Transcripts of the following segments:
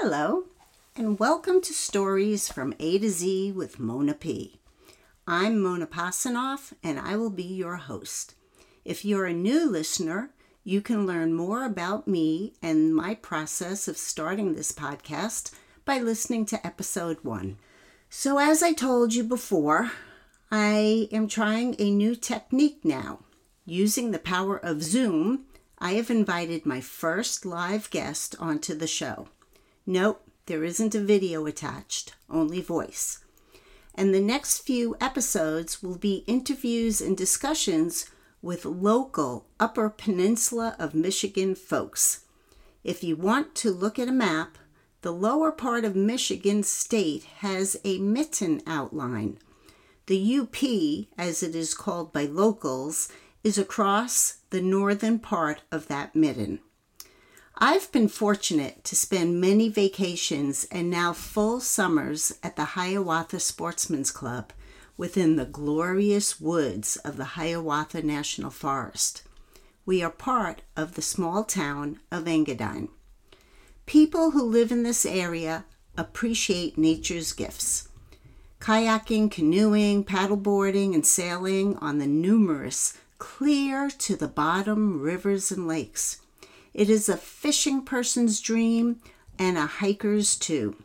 Hello, and welcome to Stories from A to Z with Mona P. I'm Mona Pasanoff, and I will be your host. If you're a new listener, you can learn more about me and my process of starting this podcast by listening to episode 1. So as I told you before, I am trying a new technique now. Using the power of Zoom, I have invited my first live guest onto the show. Nope, there isn't a video attached, only voice. And the next few episodes will be interviews and discussions with local Upper Peninsula of Michigan folks. If you want to look at a map, the lower part of Michigan state has a mitten outline. The UP, as it is called by locals, is across the northern part of that mitten. I've been fortunate to spend many vacations and now full summers at the Hiawatha Sportsman's Club within the glorious woods of the Hiawatha National Forest. We are part of the small town of Engadine. People who live in this area appreciate nature's gifts. Kayaking, canoeing, paddleboarding, and sailing on the numerous clear to the bottom rivers and lakes. It is a fishing person's dream and a hiker's too.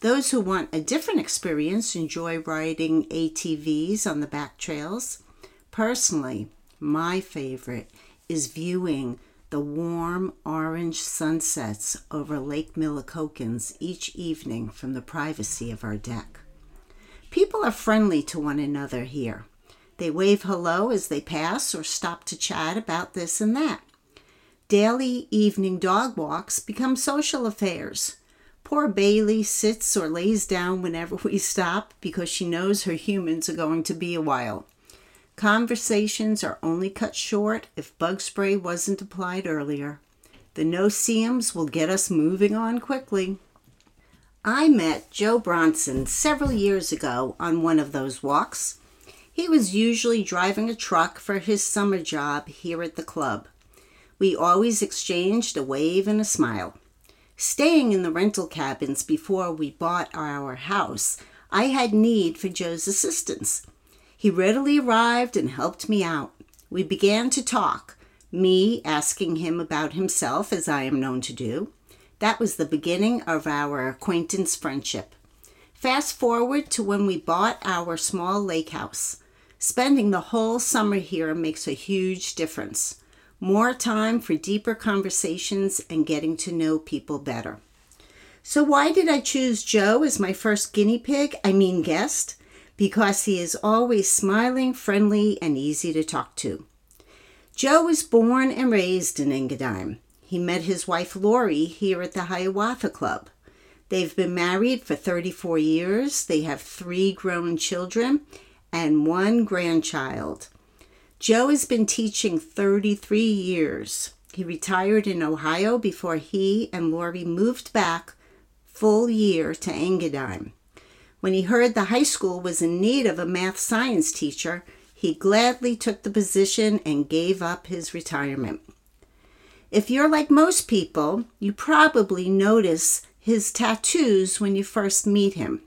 Those who want a different experience enjoy riding ATVs on the back trails. Personally, my favorite is viewing the warm orange sunsets over Lake Millinocket each evening from the privacy of our deck. People are friendly to one another here. They wave hello as they pass or stop to chat about this and that. Daily evening dog walks become social affairs. Poor Bailey sits or lays down whenever we stop because she knows her humans are going to be a while. Conversations are only cut short if bug spray wasn't applied earlier. The no-see-ems will get us moving on quickly. I met Joe Bronson several years ago on one of those walks. He was usually driving a truck for his summer job here at the club. We always exchanged a wave and a smile. Staying in the rental cabins before we bought our house, I had need for Joe's assistance. He readily arrived and helped me out. We began to talk, me asking him about himself, as I am known to do. That was the beginning of our acquaintance friendship. Fast forward to when we bought our small lake house. Spending the whole summer here makes a huge difference. More time for deeper conversations and getting to know people better. So why did I choose Joe as my first guest? Because he is always smiling, friendly, and easy to talk to. Joe was born and raised in Engadine. He met his wife Lori here at the Hiawatha Club. They've been married for 34 years. They have 3 grown children and 1 grandchild. Joe has been teaching 33 years. He retired in Ohio before he and Lori moved back full year to Engadine. When he heard the high school was in need of a math science teacher, he gladly took the position and gave up his retirement. If you're like most people, you probably notice his tattoos when you first meet him.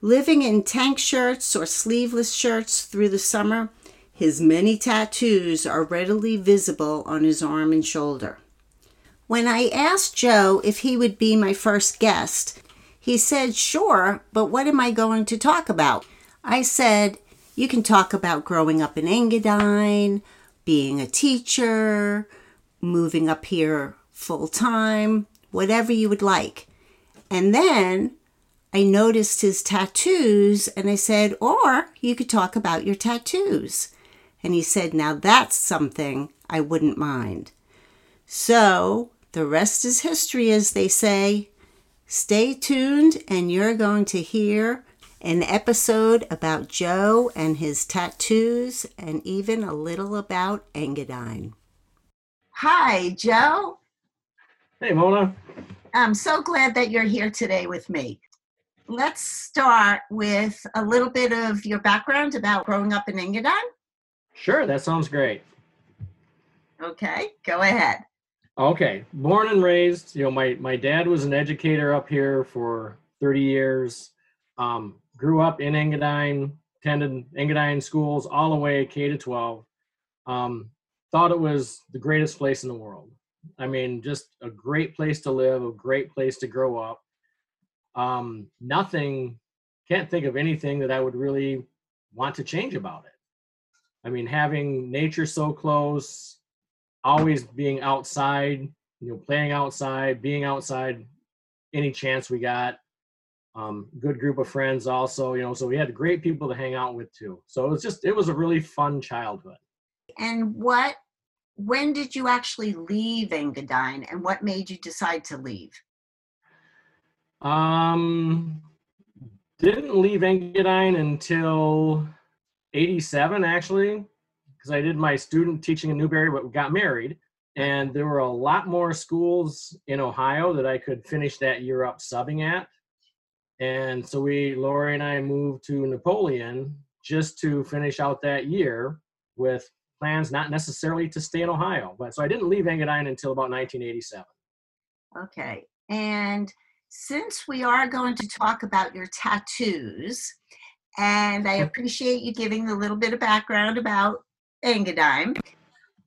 Living in tank shirts or sleeveless shirts through the summer, his many tattoos are readily visible on his arm and shoulder. When I asked Joe if he would be my first guest, he said, "Sure, but what am I going to talk about?" I said, "You can talk about growing up in Engadine, being a teacher, moving up here full time, whatever you would like." And then I noticed his tattoos and I said, "Or you could talk about your tattoos." And he said, "Now that's something I wouldn't mind." So the rest is history, as they say. Stay tuned and you're going to hear an episode about Joe and his tattoos and even a little about Engadine. Hi, Joe. Hey, Mona. I'm so glad that you're here today with me. Let's start with a little bit of your background about growing up in Engadine. Sure, that sounds great. Okay, go ahead. Okay, born and raised, you know, my dad was an educator up here for 30 years. Grew up in Engadine, attended Engadine schools all the way K-12. Thought it was the greatest place in the world. I mean, just a great place to live, a great place to grow up. Can't think of anything that I would really want to change about it. I mean, having nature so close, always being outside, you know, playing outside, being outside any chance we got. Good group of friends also, you know, so we had great people to hang out with too. So it was a really fun childhood. And when did you actually leave Engadine, and what made you decide to leave? Didn't leave Engadine until 87, actually, because I did my student teaching in Newberry, but got married. And there were a lot more schools in Ohio that I could finish that year up subbing at. And so Lori and I moved to Napoleon just to finish out that year with plans not necessarily to stay in Ohio. But so I didn't leave Engadine until about 1987. Okay. And since we are going to talk about your tattoos, and I appreciate you giving a little bit of background about Engadine,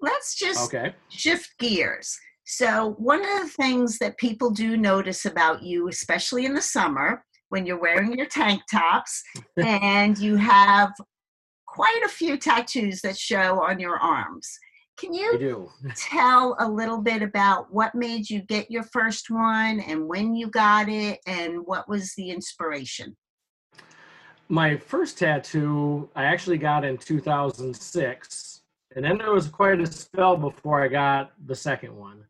let's just shift gears. So one of the things that people do notice about you, especially in the summer, when you're wearing your tank tops and you have quite a few tattoos that show on your arms. Can you tell a little bit about what made you get your first one and when you got it and what was the inspiration? My first tattoo I actually got in 2006, and then there was quite a spell before I got the second one.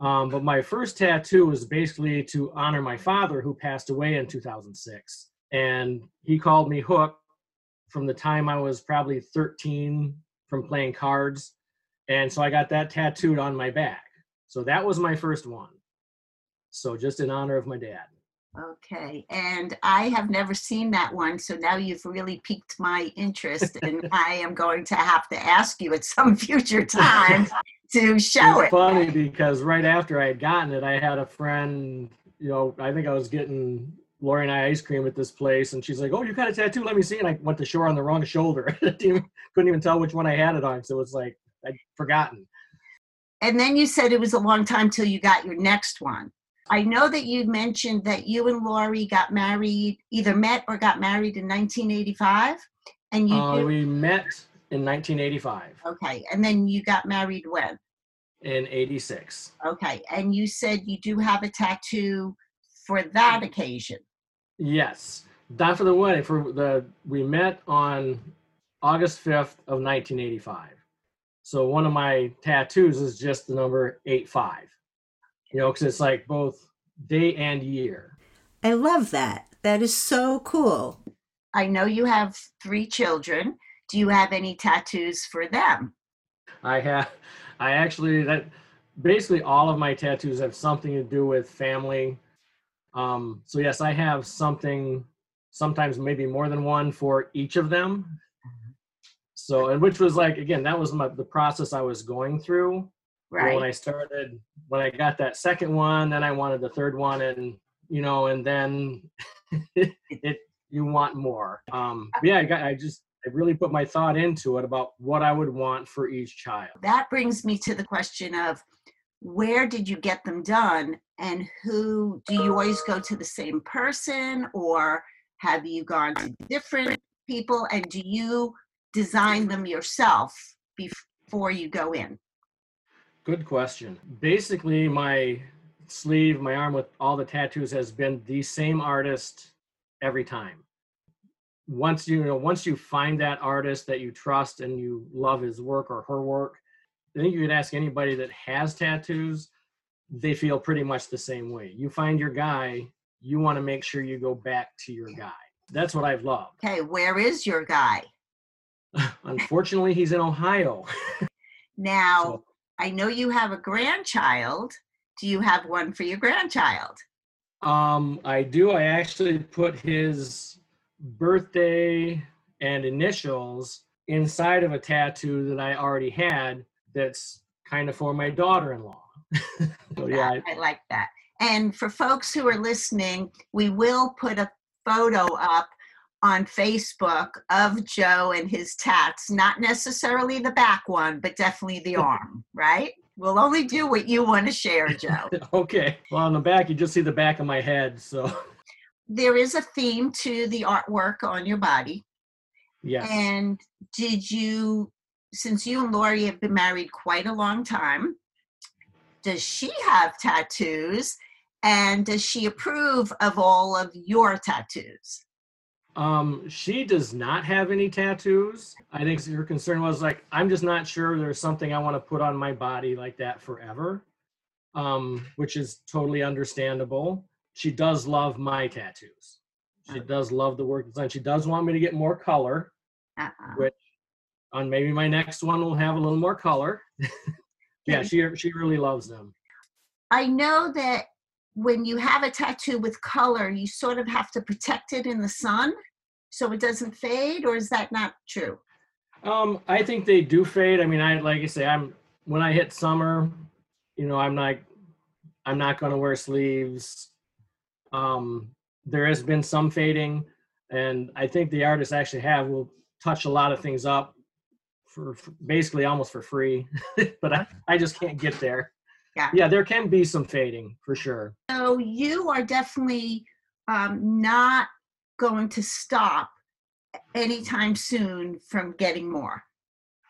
But my first tattoo was basically to honor my father, who passed away in 2006. And he called me Hook from the time I was probably 13 from playing cards. And so I got that tattooed on my back. So that was my first one. So just in honor of my dad. Okay. And I have never seen that one. So now you've really piqued my interest. And I am going to have to ask you at some future time to show it. It's funny because right after I had gotten it, I had a friend, you know, I think I was getting Lori and I ice cream at this place. And she's like, oh, you got a tattoo? Let me see. And I went to shore on the wrong shoulder. Couldn't even tell which one I had it on. So it's like, I'd forgotten. And then you said it was a long time till you got your next one. I know that you mentioned that you and Lori got married, either met or got married in 1985. And you we met in 1985. Okay. And then you got married when? In 86. Okay. And you said you do have a tattoo for that occasion. Yes. Not for the wedding. We met on August 5th of 1985. So one of my tattoos is just the number 85, you know, because it's like both day and year. I love that. That is so cool. I know you have 3 children. Do you have any tattoos for them? Basically all of my tattoos have something to do with family. So yes, I have something, sometimes maybe more than one for each of them. So, and which was like, again, that was the process I was going through. Right. You know, when I got that second one, then I wanted the third one, and, you know, and then you want more. I really put my thought into it about what I would want for each child. That brings me to the question of where did you get them done, and who, do you always go to the same person, or have you gone to different people, and do you design them yourself before you go in? Good question. Basically, my sleeve, my arm with all the tattoos has been the same artist every time. Once you find that artist that you trust and you love his work or her work, I think you could ask anybody that has tattoos, they feel pretty much the same way. You find your guy, you want to make sure you go back to your guy. That's what I've loved. Okay, where is your guy? Unfortunately, he's in Ohio. Now, so. I know you have a grandchild. Do you have one for your grandchild? I do. I actually put his birthday and initials inside of a tattoo that I already had that's kind of for my daughter-in-law. Yeah, I like that. And for folks who are listening, we will put a photo up on Facebook of Joe and his tats, not necessarily the back one, but definitely the arm, right? We'll only do what you want to share, Joe. Okay. Well, on the back, you just see the back of my head, so. There is a theme to the artwork on your body. Yes. And did you, since you and Lori have been married quite a long time, does she have tattoos? And does she approve of all of your tattoos? She does not have any tattoos. I think her concern was like, I'm just not sure there's something I want to put on my body like that forever, which is totally understandable. She does love my tattoos. She does love the work design. She does want me to get more color, which on maybe my next one will have a little more color. Yeah, she really loves them. I know that when you have a tattoo with color, you sort of have to protect it in the sun so it doesn't fade, or is that not true? I think they do fade. I mean, when I hit summer, you know, I'm not going to wear sleeves. There has been some fading, and I think the artists actually will touch a lot of things up for basically almost for free, but I just can't get there. Yeah, there can be some fading for sure. So you are definitely not going to stop anytime soon from getting more.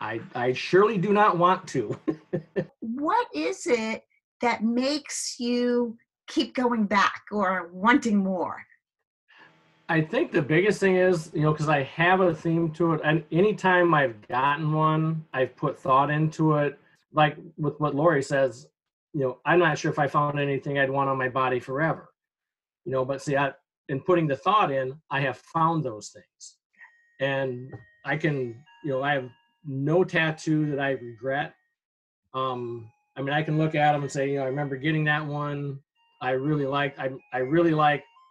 I surely do not want to. What is it that makes you keep going back or wanting more? I think the biggest thing is, you know, because I have a theme to it, and anytime I've gotten one, I've put thought into it. Like with what Lori says, you know, I'm not sure if I found anything I'd want on my body forever, you know, but see, in putting the thought in, I have found those things. And I can, you know, I have no tattoo that I regret. I mean, I can look at them and say, you know, I remember getting that one. I really like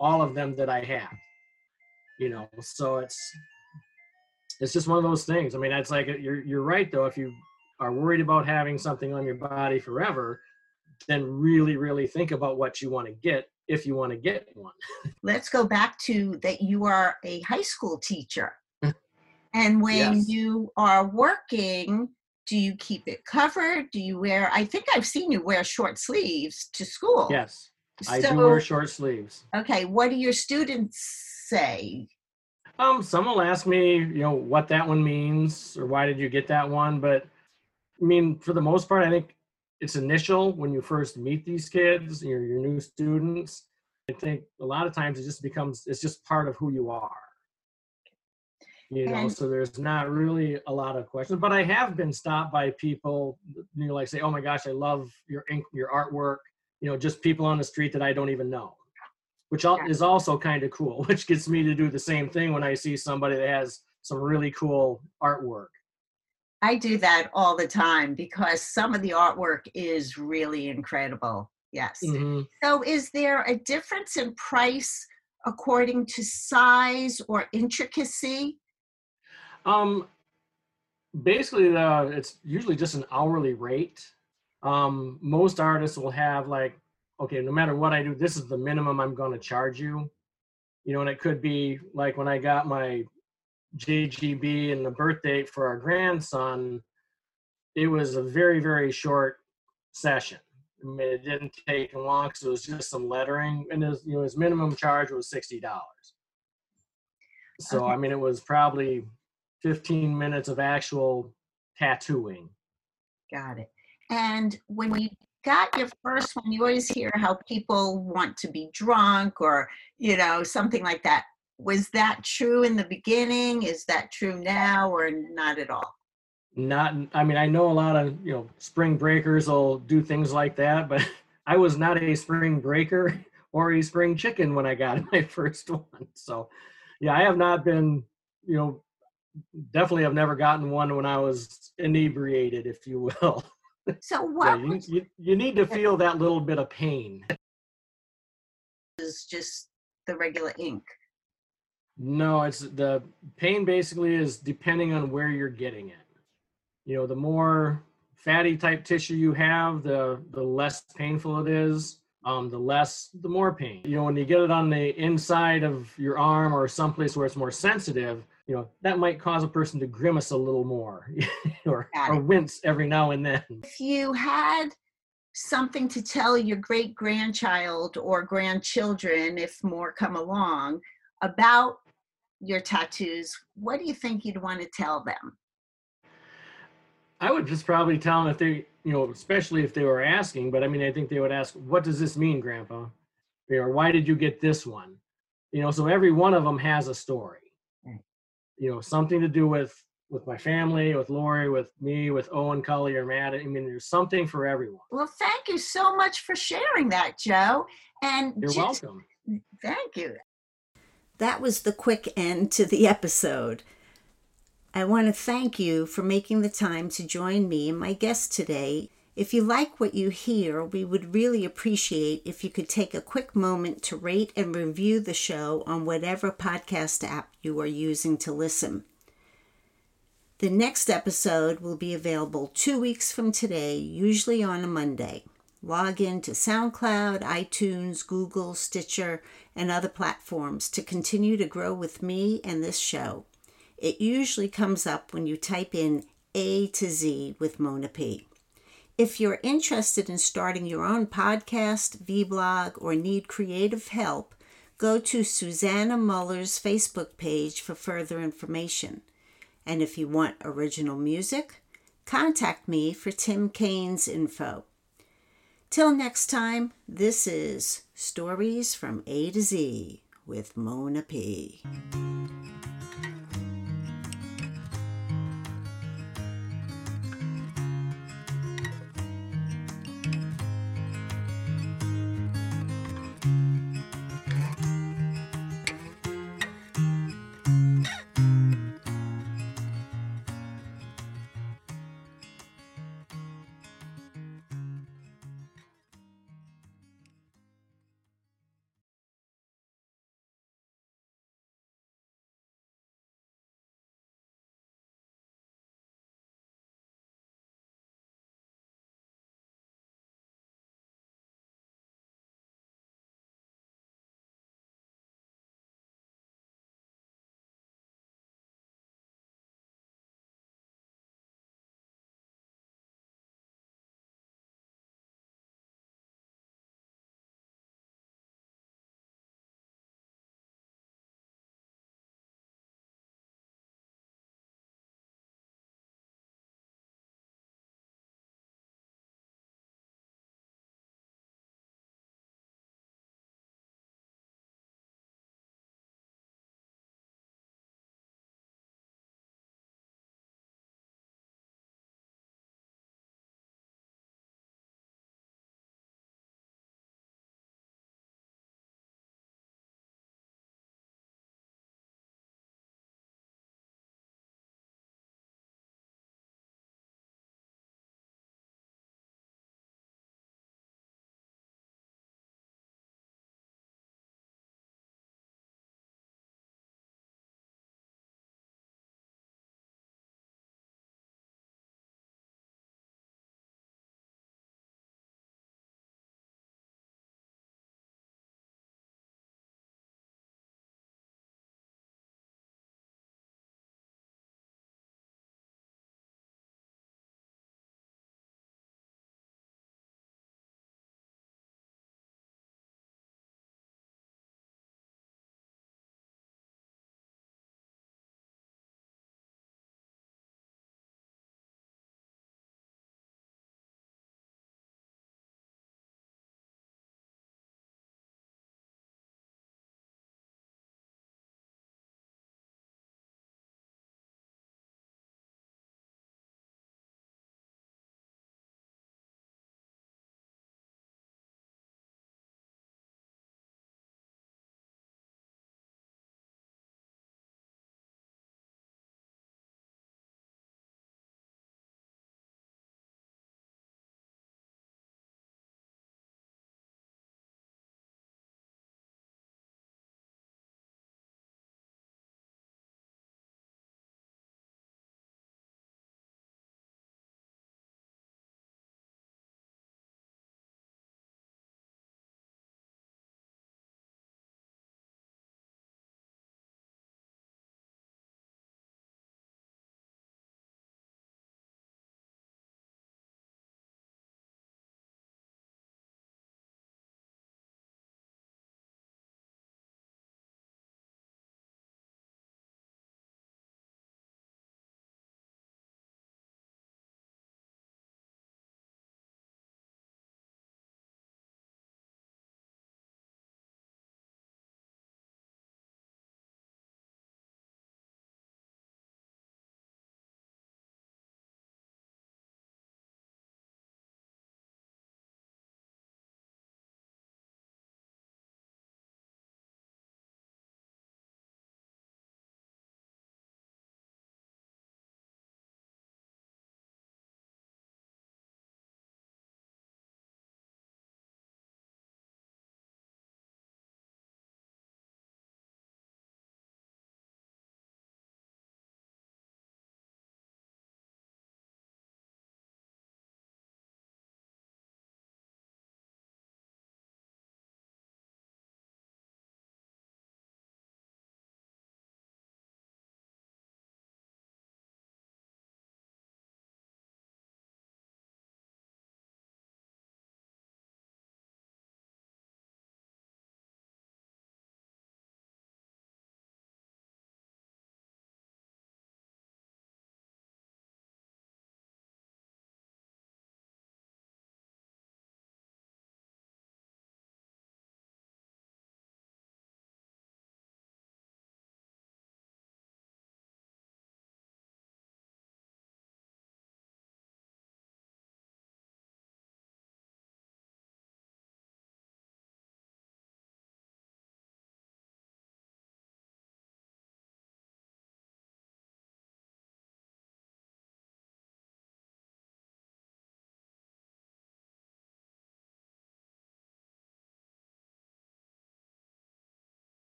all of them that I have, you know, so it's just one of those things. I mean, it's like, you're right though. If you are worried about having something on your body forever, then really, really think about what you want to get if you want to get one. Let's go back to that you are a high school teacher. And when you are working, do you keep it covered? Do you wear, I think I've seen you wear short sleeves to school. Yes, I do wear short sleeves. Okay, what do your students say? Some will ask me, you know, what that one means or why did you get that one? But I mean, for the most part, I think it's initial when you first meet these kids, your new students. I think a lot of times it's just part of who you are. You know, so there's not really a lot of questions, but I have been stopped by people, you know, like say, oh my gosh, I love your ink, your artwork, you know, just people on the street that I don't even know, which is also kind of cool, which gets me to do the same thing when I see somebody that has some really cool artwork. I do that all the time because some of the artwork is really incredible. Yes. Mm-hmm. So is there a difference in price according to size or intricacy? Basically, it's usually just an hourly rate. Most artists will have like, okay, no matter what I do, this is the minimum I'm going to charge you. You know, and it could be like when I got my JGB and the birth date for our grandson, it was a very, very short session. I mean, it didn't take long, so it was just some lettering, and his, you know, his minimum charge was $60. So, I mean, it was probably 15 minutes of actual tattooing. Got it. And when you got your first one, you always hear how people want to be drunk or, you know, something like that. Was that true in the beginning? Is that true now or not at all? Not, I mean, I know a lot of, you know, spring breakers will do things like that, but I was not a spring breaker or a spring chicken when I got my first one. So, yeah, I have not been, you know, definitely have never gotten one when I was inebriated, if you will. So what? Yeah, you need to feel that little bit of pain. It's just the regular ink. No, it's the pain basically is depending on where you're getting it. You know, the more fatty type tissue you have, the less painful it is. The more pain. You know, when you get it on the inside of your arm or someplace where it's more sensitive, you know, that might cause a person to grimace a little more or wince every now and then. If you had something to tell your great-grandchild or grandchildren, if more come along, about your tattoos, what do you think you'd want to tell them? I would just probably tell them if they, you know, especially if they were asking, but I mean, I think they would ask, what does this mean, Grandpa? You know, why did you get this one? You know, so every one of them has a story. You know, something to do with my family, with Lori, with me, with Owen, Cully, or Matt. I mean, there's something for everyone. Well, thank you so much for sharing that, Joe. And you're welcome. Thank you. That was the quick end to the episode. I want to thank you for making the time to join me and my guest today. If you like what you hear, we would really appreciate if you could take a quick moment to rate and review the show on whatever podcast app you are using to listen. The next episode will be available 2 weeks from today, usually on a Monday. Log in to SoundCloud, iTunes, Google, Stitcher, and other platforms to continue to grow with me and this show. It usually comes up when you type in A to Z with Mona P. If you're interested in starting your own podcast, vlog, or need creative help, go to Susanna Muller's Facebook page for further information. And if you want original music, contact me for Tim Kane's info. Till next time, this is Stories from A to Z with Mona P.